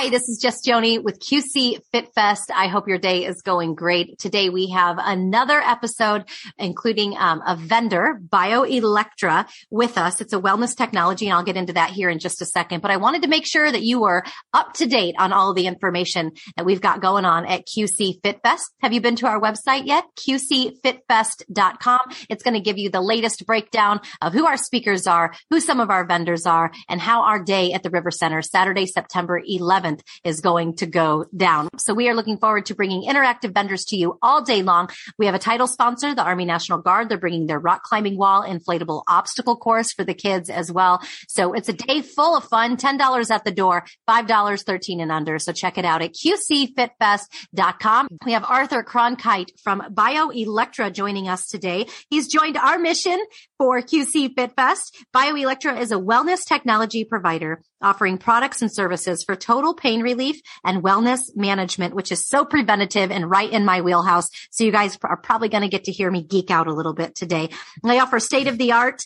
Hi, this is Jess Joni with QC Fit Fest. I hope your day is going great. Today we have another episode, including a vendor, BioElectra, with us. It's a wellness technology, and I'll get into that here in just a second. But I wanted to make sure that you were up to date on all the information that we've got going on at QC Fit Fest. Have you been to our website yet? QCFitFest.com. It's going to give you the latest breakdown of who our speakers are, who some of our vendors are, and how our day at the River Center, Saturday, September 11th, is going to go down. So we are looking forward to bringing interactive vendors to you all day long. We have a title sponsor, the Army National Guard. They're bringing their rock climbing wall inflatable obstacle course for the kids as well. So it's a day full of fun, $10 at the door, $5, 13 and under. So check it out at QCFitFest.com. We have Arthur Cronkhite from BioElectra joining us today. He's joined our mission for QC Fit Fest. BioElectra is a wellness technology provider offering products and services for total pain relief and wellness management, which is so preventative and right in my wheelhouse. So you guys are probably going to get to hear me geek out a little bit today. They offer state-of-the-art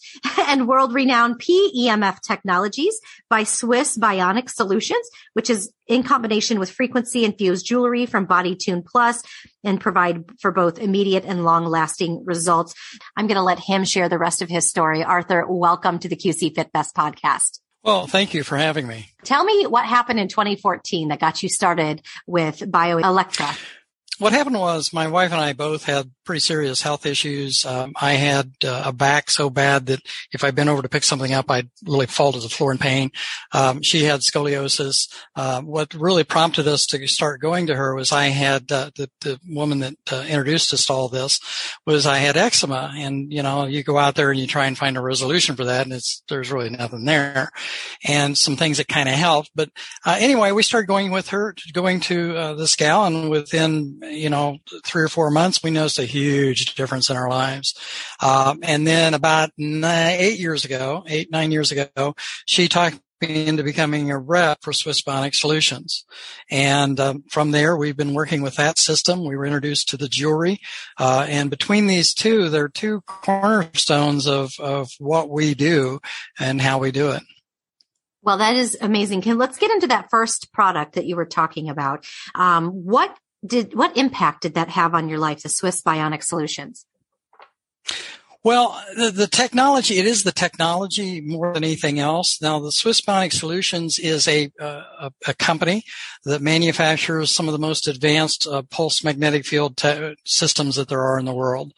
and world-renowned PEMF technologies by Swiss Bionic Solutions, which is in combination with frequency-infused jewelry from BodyTune Plus, and provide for both immediate and long-lasting results. I'm going to let him share the rest of his story. Arthur, welcome to the QC Fit Fest podcast. Well, thank you for having me. Tell me what happened in 2014 that got you started with BioElectra. What happened was my wife and I both had pretty serious health issues. I had a back so bad that if I bent over to pick something up, I'd really fall to the floor in pain. She had scoliosis. What really prompted us to start going to her was I had the woman that introduced us to all this was I had eczema. And, you know, you go out there and you try and find a resolution for that, and there's really nothing there. And some things that kind of helped. But anyway, we started going to this gal, and within, 3 or 4 months, we noticed a huge difference in our lives. And then about 9 years ago, she talked me into becoming a rep for Swiss Bionic Solutions. And from there, we've been working with that system. We were introduced to the jewelry. And between these two, they're two cornerstones of what we do and how we do it. Well, that is amazing. Let's get into that first product that you were talking about. What impact did that have on your life, the Swiss Bionic Solutions? Well, the technology, it is the technology more than anything else. Now, the Swiss Bionic Solutions is a company that manufactures some of the most advanced pulse magnetic field systems that there are in the world.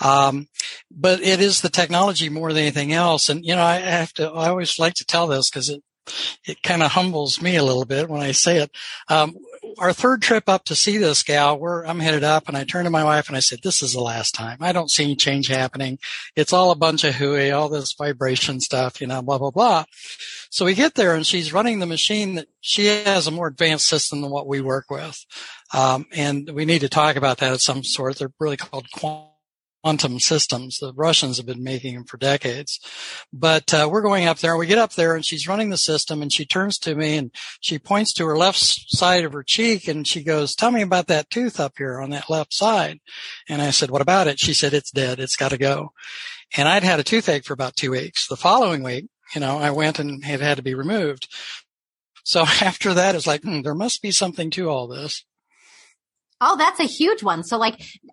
But it is the technology more than anything else. And, I always like to tell this because it kind of humbles me a little bit when I say it. Our third trip up to see this gal, I'm headed up, and I turned to my wife and I said, this is the last time. I don't see any change happening. It's all a bunch of hooey, all this vibration stuff, blah, blah, blah. So we get there, and she's running the machine that she has a more advanced system than what we work with. And we need to talk about that of some sort. They're really called quantum systems. The Russians have been making them for decades. But we're going up there, and we get up there, and she's running the system, and she turns to me, and she points to her left side of her cheek, and she goes, tell me about that tooth up here on that left side. And I said, what about it? She said, it's dead. It's got to go. And I'd had a toothache for about 2 weeks. The following week, I went and it had to be removed. So after that, it's like, there must be something to all this. Oh, that's a huge one. So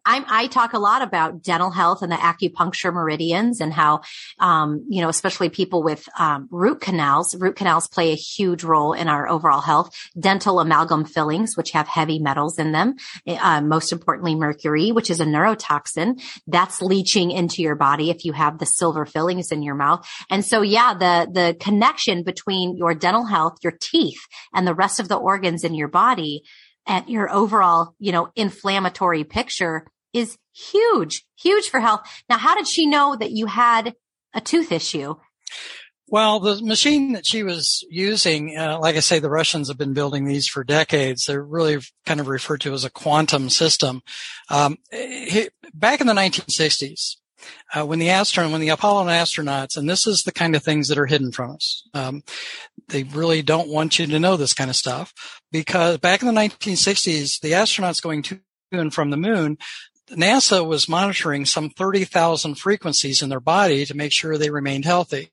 I talk a lot about dental health and the acupuncture meridians and how, especially people with root canals play a huge role in our overall health. Dental amalgam fillings, which have heavy metals in them, most importantly, mercury, which is a neurotoxin that's leaching into your body if you have the silver fillings in your mouth. And so, the connection between your dental health, your teeth, and the rest of the organs in your body at your overall, inflammatory picture is huge, huge for health. Now, how did she know that you had a tooth issue? Well, the machine that she was using, like I say, the Russians have been building these for decades. They're really kind of referred to as a quantum system. Back in the 1960s, when the Apollo astronauts, and this is the kind of things that are hidden from us. They really don't want you to know this kind of stuff, because back in the 1960s, the astronauts going to and from the moon, NASA was monitoring some 30,000 frequencies in their body to make sure they remained healthy.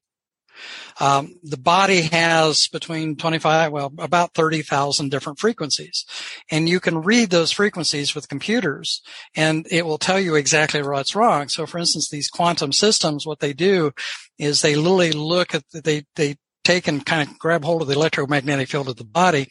The body has between 30,000 different frequencies. And you can read those frequencies with computers, and it will tell you exactly what's wrong. So, for instance, these quantum systems, what they do is they literally look at, they take and kind of grab hold of the electromagnetic field of the body,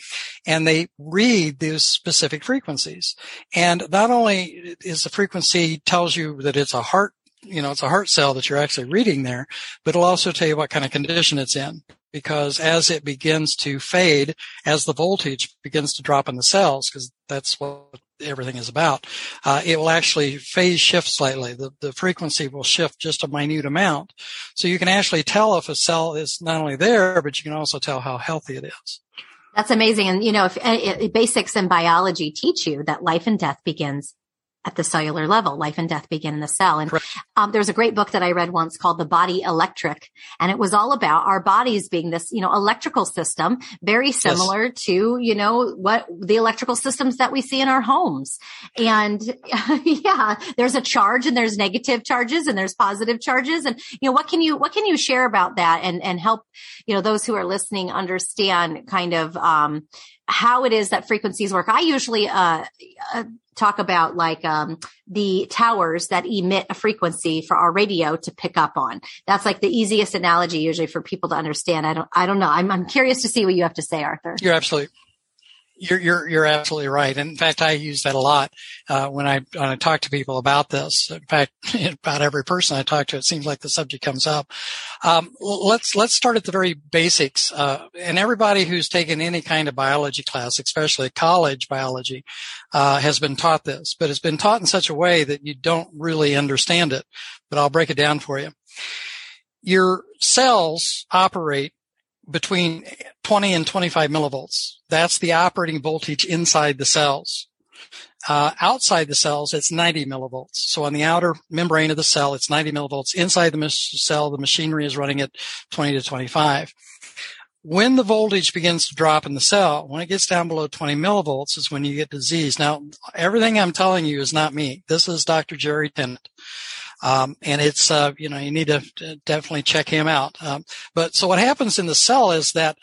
and they read these specific frequencies. And not only is the frequency tells you that it's a heart, you know, it's a heart cell that you're actually reading there, but it'll also tell you what kind of condition it's in. Because as it begins to fade, as the voltage begins to drop in the cells, because that's what everything is about, it will actually phase shift slightly. The frequency will shift just a minute amount. So you can actually tell if a cell is not only there, but you can also tell how healthy it is. That's amazing. And, you know, if basics in biology teach you that life and death begins at the cellular level, life and death begin in the cell. And there's a great book that I read once called The Body Electric. And it was all about our bodies being this, you know, electrical system, very similar to, you know, what the electrical systems that we see in our homes. And yeah, there's a charge and there's negative charges and there's positive charges. And, you know, what can you share about that and help, you know, those who are listening understand kind of, how it is that frequencies work? I usually talk about like the towers that emit a frequency for our radio to pick up on. That's like the easiest analogy usually for people to understand. I don't know. I'm curious to see what you have to say, Arthur. You're absolutely right. And in fact, I use that a lot when I talk to people about this. In fact, about every person I talk to, it seems like the subject comes up. Let's start at the very basics. And everybody who's taken any kind of biology class, especially college biology, has been taught this. But it's been taught in such a way that you don't really understand it. But I'll break it down for you. Your cells operate between 20 and 25 millivolts. That's the operating voltage inside the cells. Outside the cells, it's 90 millivolts. So on the outer membrane of the cell, it's 90 millivolts. Inside the cell, the machinery is running at 20 to 25. When the voltage begins to drop in the cell, when it gets down below 20 millivolts is when you get disease. Now, everything I'm telling you is not me. This is Dr. Jerry Tennant. And it's, you know, you need to definitely check him out. But so what happens in the cell is that,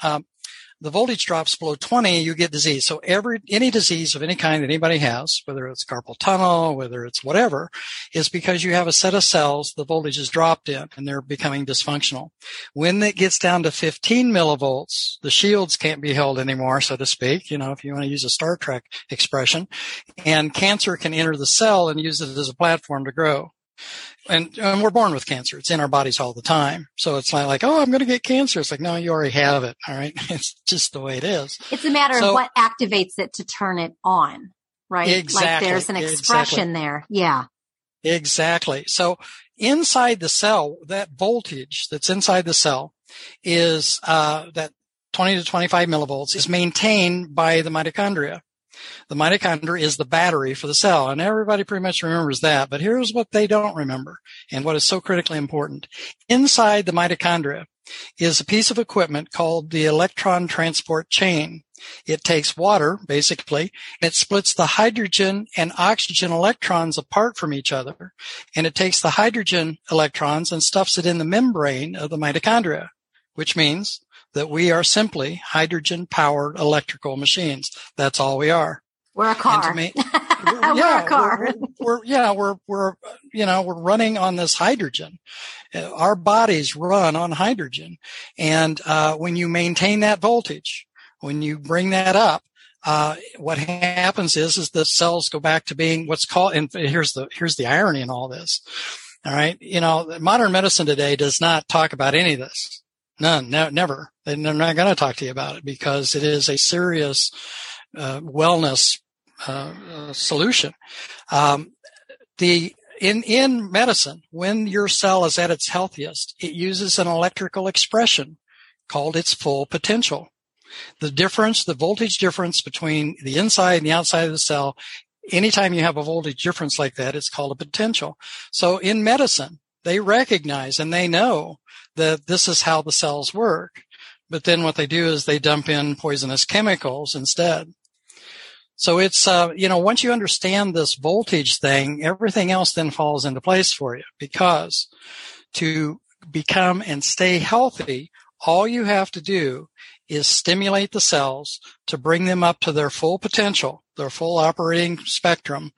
the voltage drops below 20, you get disease. So any disease of any kind that anybody has, whether it's carpal tunnel, whether it's whatever, is because you have a set of cells the voltage is dropped in and they're becoming dysfunctional. When it gets down to 15 millivolts, the shields can't be held anymore, so to speak, you know, if you want to use a Star Trek expression, and cancer can enter the cell and use it as a platform to grow. And we're born with cancer. It's in our bodies all the time. So it's not like, oh, I'm going to get cancer. It's like, no, you already have it. All right. It's just the way it is. It's a matter of what activates it to turn it on, right? Exactly. Like there's an expression there. Yeah. Exactly. So inside the cell, that voltage that's inside the cell is that 20 to 25 millivolts is maintained by the mitochondria. The mitochondria is the battery for the cell, and everybody pretty much remembers that. But here's what they don't remember and what is so critically important. Inside the mitochondria is a piece of equipment called the electron transport chain. It takes water, basically, and it splits the hydrogen and oxygen electrons apart from each other, and it takes the hydrogen electrons and stuffs it in the membrane of the mitochondria, which means that we are simply hydrogen-powered electrical machines. That's all we are. We're a car. We're running on this hydrogen. Our bodies run on hydrogen. And when you maintain that voltage, when you bring that up, what happens is the cells go back to being what's called, and here's the irony in all this. All right. You know, modern medicine today does not talk about any of this. None, no, never. They're not going to talk to you about it because it is a serious wellness solution. In medicine, when your cell is at its healthiest, it uses an electrical expression called its full potential. The voltage difference between the inside and the outside of the cell, anytime you have a voltage difference like that, it's called a potential. So in medicine, they recognize and they know that this is how the cells work. But then what they do is they dump in poisonous chemicals instead. So it's, you know, once you understand this voltage thing, everything else then falls into place for you, because to become and stay healthy, all you have to do is stimulate the cells to bring them up to their full potential, their full operating spectrum,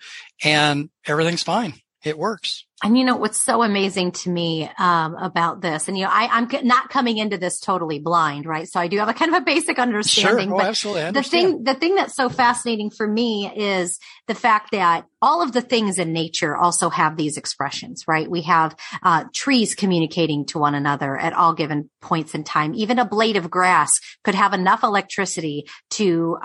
and everything's fine. It works. And you know, what's so amazing to me, about this, and you know, I'm not coming into this totally blind, right? So I do have a kind of a basic understanding. Sure. Oh, absolutely. I understand. The thing that's so fascinating for me is the fact that all of the things in nature also have these expressions, right? We have, trees communicating to one another at all given points in time. Even a blade of grass could have enough electricity to,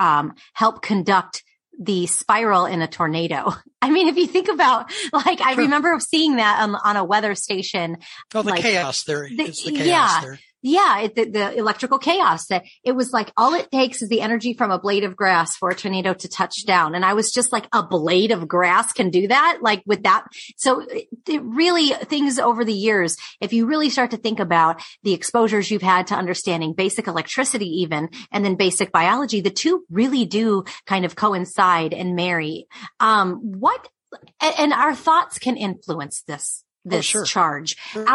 help conduct the spiral in a tornado. I mean, if you think about, like, I remember seeing that on a weather station. Oh, the chaos theory. It's the chaos theory. Yeah. The electrical chaos that it was like, all it takes is the energy from a blade of grass for a tornado to touch down. And I was just like, a blade of grass can do that? Like with that. So it really, things over the years, if you really start to think about the exposures you've had to understanding basic electricity even, and then basic biology, the two really do kind of coincide and marry. And our thoughts can influence this charge. Sure.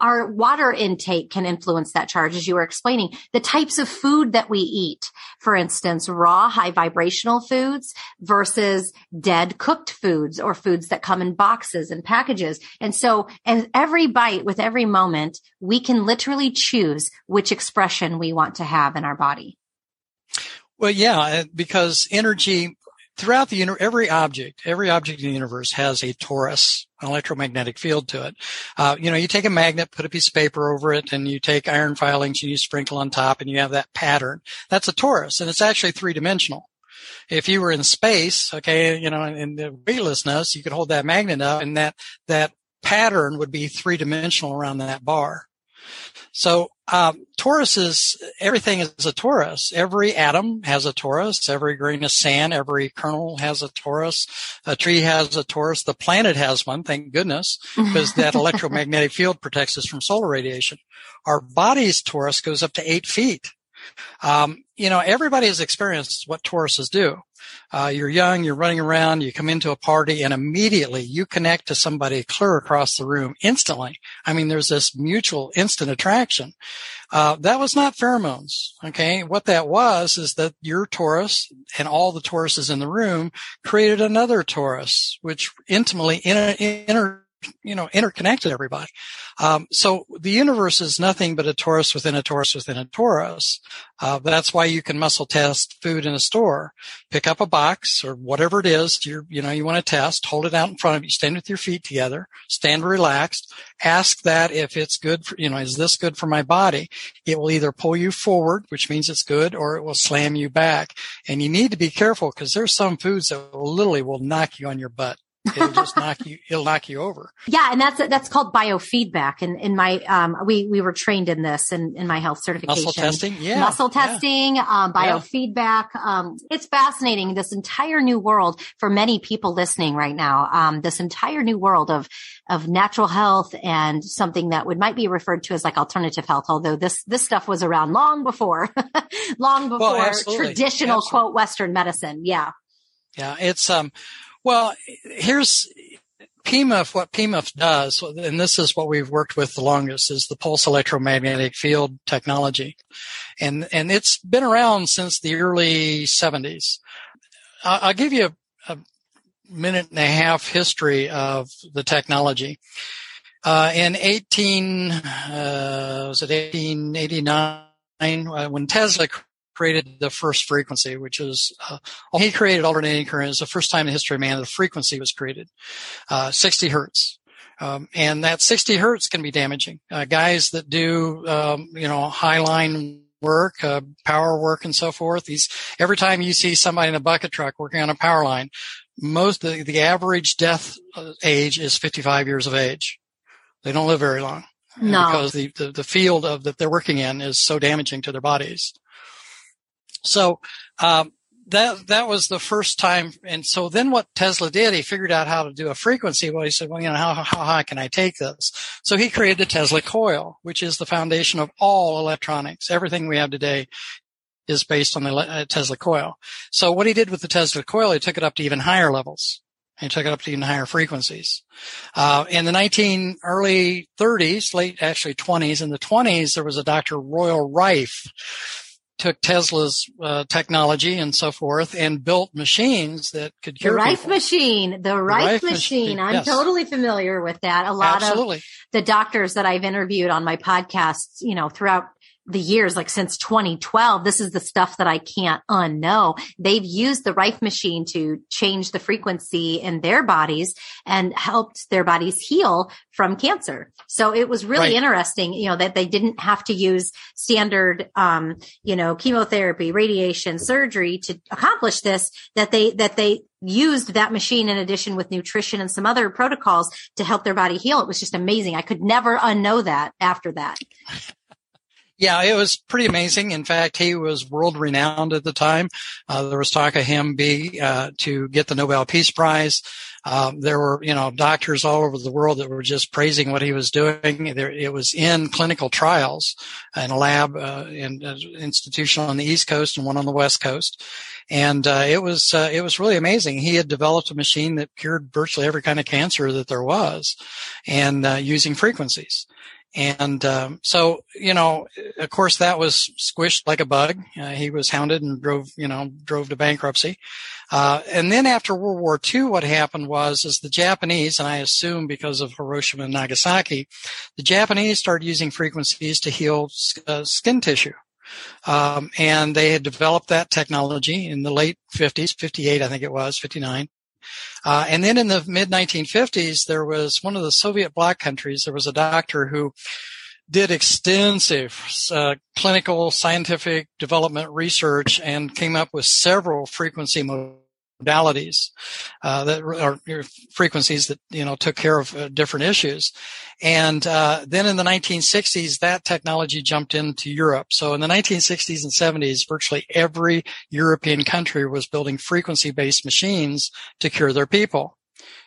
Our water intake can influence that charge, as you were explaining. The types of food that we eat, for instance, raw, high vibrational foods versus dead cooked foods or foods that come in boxes and packages. And so, and every bite, with every moment, we can literally choose which expression we want to have in our body. Well, yeah, because energy throughout the universe, every object in the universe has a torus, an electromagnetic field to it. You take a magnet, put a piece of paper over it, and you take iron filings and you sprinkle on top, and you have that pattern. That's a torus, and it's actually three-dimensional. If you were in space, in the weightlessness, you could hold that magnet up, and that pattern would be three-dimensional around that bar. So everything is a torus. Every atom has a torus. Every grain of sand, every kernel has a torus. A tree has a torus. The planet has one, thank goodness, because that electromagnetic field protects us from solar radiation. Our body's torus goes up to 8 feet. Everybody has experienced what toruses do. You're young, you're running around, you come into a party, and immediately you connect to somebody clear across the room instantly. I mean, there's this mutual instant attraction. That was not pheromones. Okay. What that was is that your torus and all the toruses in the room created another torus, which intimately interconnected everybody. So the universe is nothing but a torus within a torus within a torus. That's why you can muscle test food in a store. Pick up a box or whatever it is you want to test, hold it out in front of you, stand with your feet together, stand relaxed, ask that if it's good for, is this good for my body? It will either pull you forward, which means it's good, or it will slam you back. And you need to be careful because there's some foods that literally will knock you on your butt. It'll just knock you over. Yeah. And that's called biofeedback. And in my, we were trained in this in my health certification. Muscle testing. Yeah. Muscle testing, yeah. Biofeedback. Yeah. It's fascinating. This entire new world for many people listening right now. This entire new world of natural health and something that might be referred to as like alternative health. Although this stuff was around long before traditional quote Western medicine. Yeah. Yeah. It's, well, here's PEMF, what PEMF does, and this is what we've worked with the longest, is the pulse electromagnetic field technology. And it's been around since the early 70s. I'll give you a minute and a half history of the technology. In 1889, when Tesla created the first frequency, which is he created alternating current. It's the first time in the history of man the frequency was created, 60 hertz. And that 60 hertz can be damaging. Guys that do high line work, power work, and so forth. Every time you see somebody in a bucket truck working on a power line, the average death age is 55 years of age. They don't live very long. No. Because the field that they're working in is so damaging to their bodies. So, that was the first time. And so then what Tesla did, he figured out how to do a frequency. Well, he said, how high can I take this? So he created the Tesla coil, which is the foundation of all electronics. Everything we have today is based on the Tesla coil. So what he did with the Tesla coil, he took it up to even higher levels. and took it up to even higher frequencies. In the early 30s, late actually 20s, in the 20s, there was a Dr. Royal Rife took Tesla's technology and so forth and built machines that could cure people. The Rife machine. I'm yes. totally familiar with that. A lot Absolutely. Of the doctors that I've interviewed on my podcasts, you know, throughout the years, like since 2012, this is the stuff that I can't unknow. They've used the Rife machine to change the frequency in their bodies and helped their bodies heal from cancer. So it was really interesting, you know, that they didn't have to use standard, you know, chemotherapy, radiation, surgery to accomplish this, that they used that machine in addition with nutrition and some other protocols to help their body heal. It was just amazing. I could never unknow that after that. Yeah, it was pretty amazing. In fact, he was world renowned at the time. There was talk of him to get the Nobel Peace Prize. There were, you know, doctors all over the world that were just praising what he was doing. There, it was in clinical trials in a lab, in an institution on the East Coast and one on the West Coast. And, it was really amazing. He had developed a machine that cured virtually every kind of cancer that there was and, using frequencies. And so, you know, of course, that was squished like a bug. He was hounded and drove to bankruptcy. And then after World War II, what happened was the Japanese, and I assume because of Hiroshima and Nagasaki, the Japanese started using frequencies to heal skin tissue. And they had developed that technology in the late 50s, 58, I think it was, 59. And then in the mid-1950s, there was one of the Soviet bloc countries, there was a doctor who did extensive clinical scientific development research and came up with several frequency modalities that are frequencies that, you know, took care of different issues. And then in the 1960s, that technology jumped into Europe. So in the 1960s and 70s, virtually every European country was building frequency-based machines to cure their people.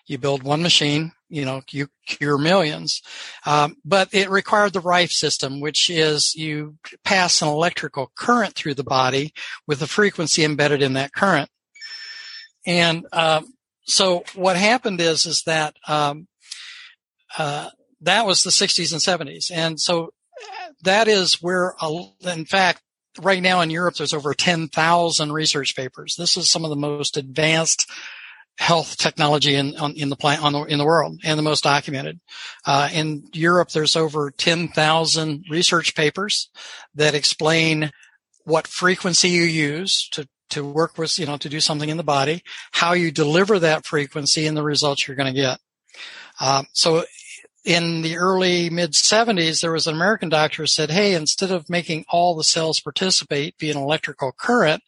You build one machine, you know, you cure millions. But it required the Rife system, which is you pass an electrical current through the body with a frequency embedded in that current. And so what happened is that that was the 60s and 70s. And so that is where, in fact, right now in Europe, there's over 10,000 research papers. This is some of the most advanced health technology in the world and the most documented. In Europe, there's over 10,000 research papers that explain what frequency you use to work with, you know, to do something in the body, how you deliver that frequency and the results you're going to get. So in the early mid-70s, there was an American doctor who said, hey, instead of making all the cells participate via an electrical current,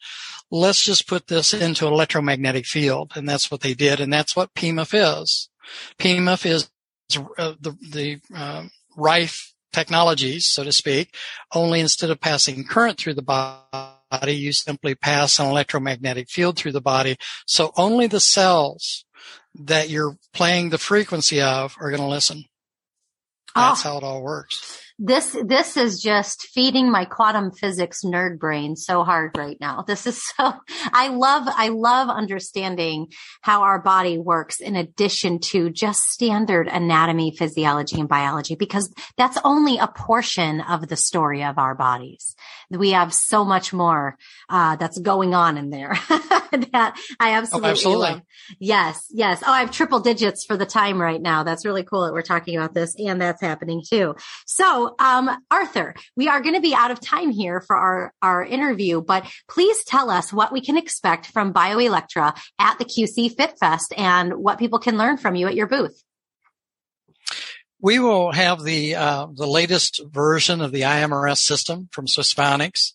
let's just put this into an electromagnetic field. And that's what they did. And that's what PEMF is. PEMF is the Rife technologies, so to speak, only instead of passing current through the body, you simply pass an electromagnetic field through the body. So only the cells that you're playing the frequency of are going to listen. That's how it all works. This is just feeding my quantum physics nerd brain so hard right now. This is so, I love understanding how our body works in addition to just standard anatomy, physiology, and biology, because that's only a portion of the story of our bodies. We have so much more, that's going on in there that I absolutely love. Yes. Oh, I have triple digits for the time right now. That's really cool that we're talking about this, and that's happening too. So, Arthur, we are going to be out of time here for our interview, but please tell us what we can expect from BioElectra at the QC Fit Fest and what people can learn from you at your booth. We will have the latest version of the IMRS system from Swiss Bionics.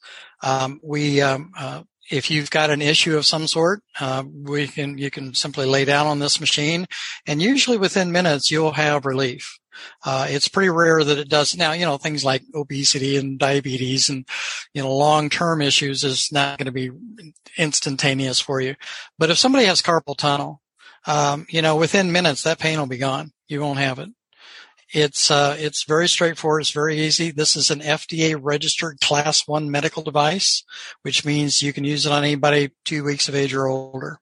If you've got an issue of some sort, you can simply lay down on this machine, and usually within minutes you'll have relief. It's pretty rare that it does. Now, you know, things like obesity and diabetes and, you know, long-term issues is not going to be instantaneous for you. But if somebody has carpal tunnel, you know, within minutes that pain will be gone. You won't have it. It's very straightforward. It's very easy. This is an FDA registered class 1 medical device, which means you can use it on anybody 2 weeks of age or older.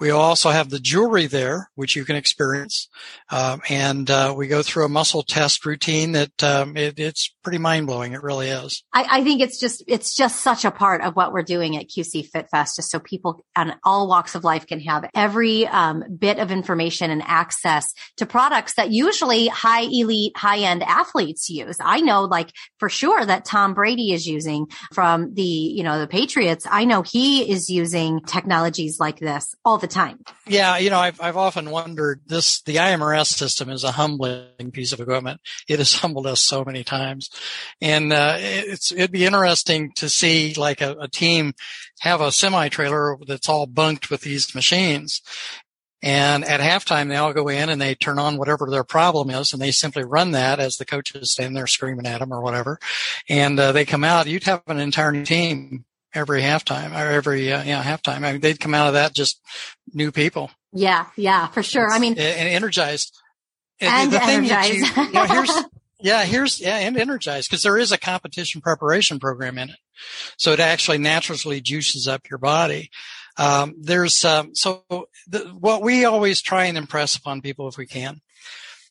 We also have the jewelry there, which you can experience. We go through a muscle test routine that it's pretty mind-blowing. It really is. I think it's just such a part of what we're doing at QC Fit Fest, just so people on all walks of life can have every bit of information and access to products that usually high elite, high-end athletes use. I know, like, for sure that Tom Brady is using from the Patriots. I know he is using technologies like this all the time. Yeah. I've often wondered this, the IMRS system is a humbling piece of equipment. It has humbled us so many times. And it'd be interesting to see like a team have a semi trailer that's all bunked with these machines. And at halftime, they all go in and they turn on whatever their problem is, and they simply run that as the coaches stand there screaming at them or whatever. And they come out. You'd have an entire new team every halftime, or every halftime. I mean, they'd come out of that just new people. Yeah, for sure. And energized. And energized, because there is a competition preparation program in it, so it actually naturally juices up your body. What we always try and impress upon people, if we can,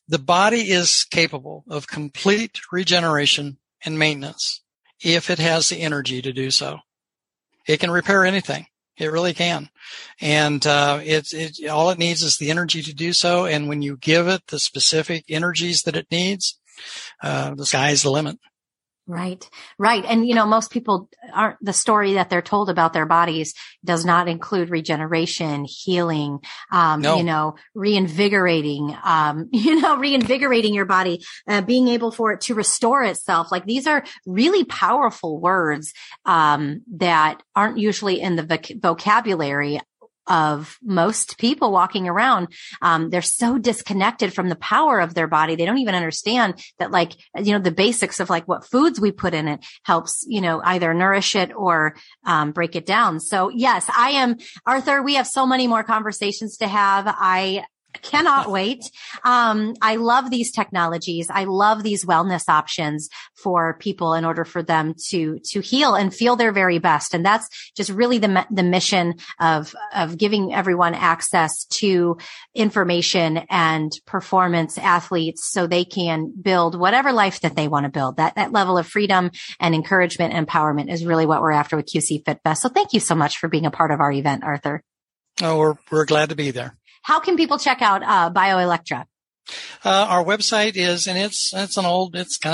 the body is capable of complete regeneration and maintenance if it has the energy to do so. It can repair anything. It really can. And it all it needs is the energy to do so. And when you give it the specific energies that it needs, the sky's the limit. Right. And, most people aren't, the story that they're told about their bodies does not include regeneration, healing, no. Reinvigorating your body, being able for it to restore itself. Like, these are really powerful words, that aren't usually in the vocabulary of most people walking around. They're so disconnected from the power of their body. They don't even understand that, the basics of what foods we put in it helps, either nourish it or, break it down. So yes, I am Arthur. We have so many more conversations to have. I cannot wait. I love these technologies. I love these wellness options for people in order for them to heal and feel their very best. And that's just really the mission of giving everyone access to information and performance athletes, so they can build whatever life that they want to build. That level of freedom and encouragement and empowerment is really what we're after with QC Fit Fest. So thank you so much for being a part of our event, Arthur. Oh, we're glad to be there. How can people check out BioElectra? Our website is, and it's kind of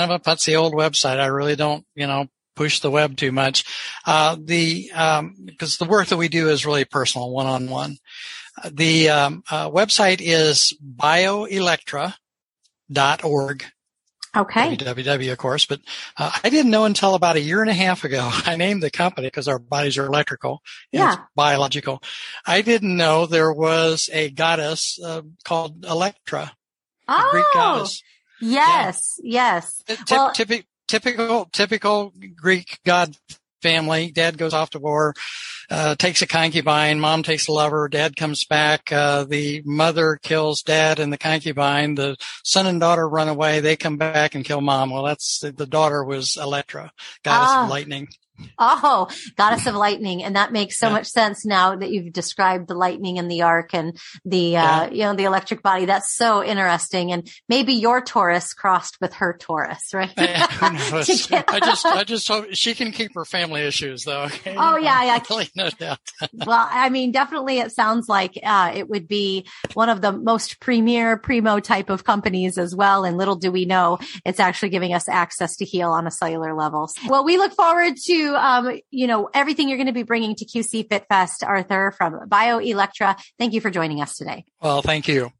a putsy old website. I really don't, push the web too much. Because the work that we do is really personal, one-on-one. The website is bioelectra.org. Okay. www, of course, but I didn't know until about 1.5 years ago. I named the company because our bodies are electrical. Yeah. It's biological. I didn't know there was a goddess called Electra. Oh. A Greek goddess. Yes. Well, typical Greek god family. Dad goes off to war, takes a concubine. Mom takes a lover. Dad comes back. The mother kills dad and the concubine. The son and daughter run away. They come back and kill mom. Well, that's the daughter was Electra, goddess of lightning. Oh, goddess of lightning. And that makes so much sense now that you've described the lightning and the arc and the, the electric body. That's so interesting. And maybe your Taurus crossed with her Taurus, right? I just hope she can keep her family issues though. Okay? Oh yeah. Really, no doubt. Well, definitely it sounds like, it would be one of the most primo type of companies as well. And little do we know, it's actually giving us access to heal on a cellular level. Well, we look forward to, everything you're going to be bringing to QC Fit Fest, Arthur, from BioElectra. Thank you for joining us today. Well, thank you.